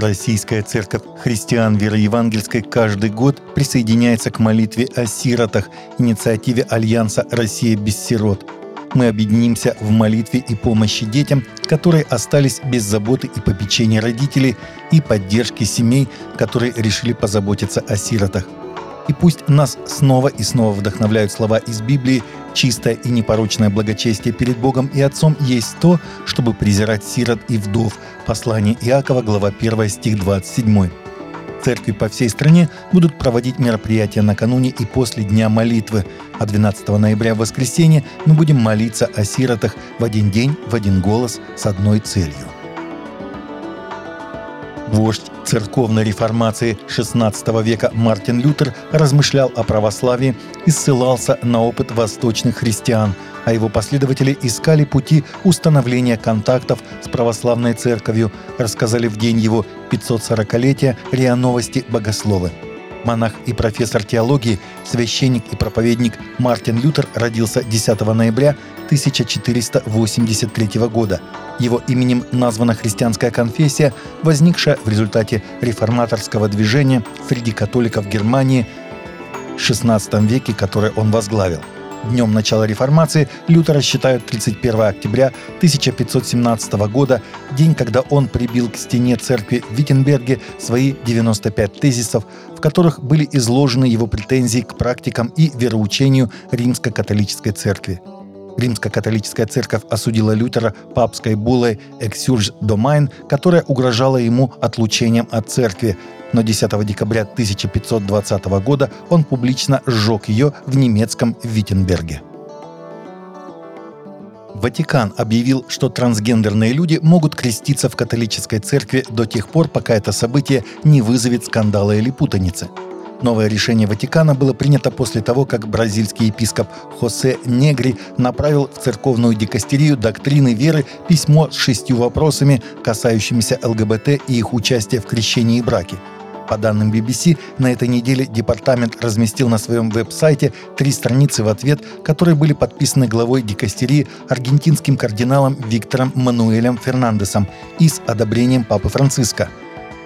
Российская церковь христиан веры евангельской каждый год присоединяется к молитве о сиротах, инициативе Альянса «Россия без сирот». Мы объединимся в молитве и помощи детям, которые остались без заботы и попечения родителей, и поддержки семей, которые решили позаботиться о сиротах. И пусть нас снова и снова вдохновляют слова из Библии: «Чистое и непорочное благочестие перед Богом и Отцом есть то, чтобы презирать сирот и вдов». Послание Иакова, глава 1, стих 27. Церкви по всей стране будут проводить мероприятия накануне и после Дня молитвы, а 12 ноября в воскресенье мы будем молиться о сиротах в один день, в один голос, с одной целью. Вождь церковной реформации XVI века Мартин Лютер размышлял о православии и ссылался на опыт восточных христиан, а его последователи искали пути установления контактов с православной церковью, рассказали в день его 540-летия РИА Новости богословы. Монах и профессор теологии, священник и проповедник Мартин Лютер родился 10 ноября 1483 года. Его именем названа христианская конфессия, возникшая в результате реформаторского движения среди католиков Германии в XVI веке, которое он возглавил. Днем начала реформации Лютера считают 31 октября 1517 года, день, когда он прибил к стене церкви в Виттенберге свои 95 тезисов, в которых были изложены его претензии к практикам и вероучению Римско-католической церкви. Римско-католическая церковь осудила Лютера папской буллой «Exsurge Domine», которая угрожала ему отлучением от церкви, но 10 декабря 1520 года он публично сжег ее в немецком Виттенберге. Ватикан объявил, что трансгендерные люди могут креститься в католической церкви до тех пор, пока это событие не вызовет скандала или путаницы. Новое решение Ватикана было принято после того, как бразильский епископ Хосе Негри направил в церковную дикастерию доктрины веры письмо с 6 вопросами, касающимися ЛГБТ и их участия в крещении и браке. По данным BBC, на этой неделе департамент разместил на своем веб-сайте 3 страницы в ответ, которые были подписаны главой дикастерии аргентинским кардиналом Виктором Мануэлем Фернандесом и с одобрением Папы Франциска.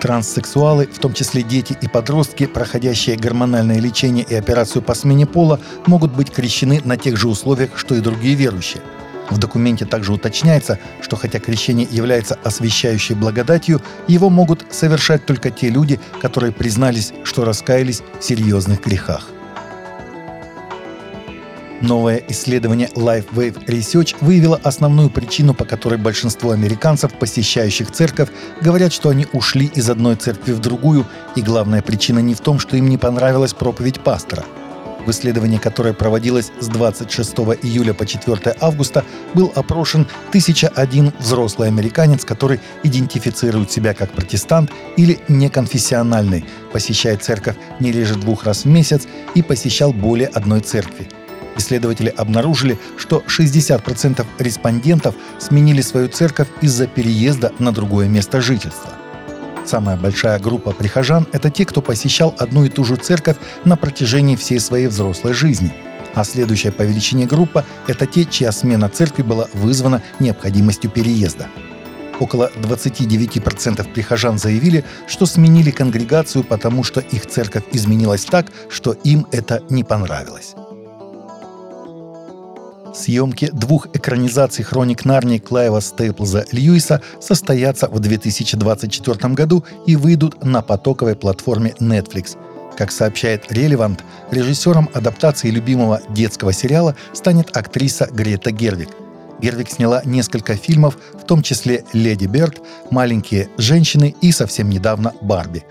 Транссексуалы, в том числе дети и подростки, проходящие гормональное лечение и операцию по смене пола, могут быть крещены на тех же условиях, что и другие верующие. В документе также уточняется, что хотя крещение является освящающей благодатью, его могут совершать только те люди, которые признались, что раскаялись в серьезных грехах. Новое исследование LifeWay Research выявило основную причину, по которой большинство американцев, посещающих церковь, говорят, что они ушли из одной церкви в другую, и главная причина не в том, что им не понравилась проповедь пастора. В исследовании, которое проводилось с 26 июля по 4 августа, был опрошен 1001 взрослый американец, который идентифицирует себя как протестант или неконфессиональный, посещает церковь не реже 2 раз в месяц и посещал более одной церкви. Исследователи обнаружили, что 60% респондентов сменили свою церковь из-за переезда на другое место жительства. Самая большая группа прихожан – это те, кто посещал одну и ту же церковь на протяжении всей своей взрослой жизни. А следующая по величине группа – это те, чья смена церкви была вызвана необходимостью переезда. Около 29% прихожан заявили, что сменили конгрегацию, потому что их церковь изменилась так, что им это не понравилось. Съемки 2 экранизаций «Хроник Нарнии» Клайва Стейплза Льюиса состоятся в 2024 году и выйдут на потоковой платформе Netflix. Как сообщает Relevant, режиссером адаптации любимого детского сериала станет актриса Грета Гервиг. Гервиг сняла несколько фильмов, в том числе «Леди Берд», «Маленькие женщины» и совсем недавно «Барби».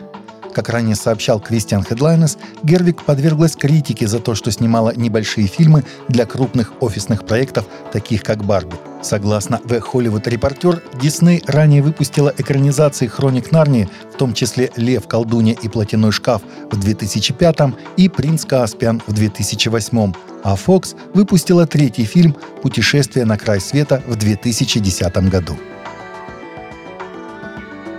Как ранее сообщал Кристиан Хедлайнес, Гервиг подверглась критике за то, что снимала небольшие фильмы для крупных офисных проектов, таких как «Барби». Согласно The Hollywood Reporter, Disney ранее выпустила экранизации «Хроник Нарнии», в том числе «Лев, колдунья и платяной шкаф» в 2005 и «Принц Каспиан» в 2008, а Fox выпустила 3-й фильм «Путешествие на край света» в 2010 году.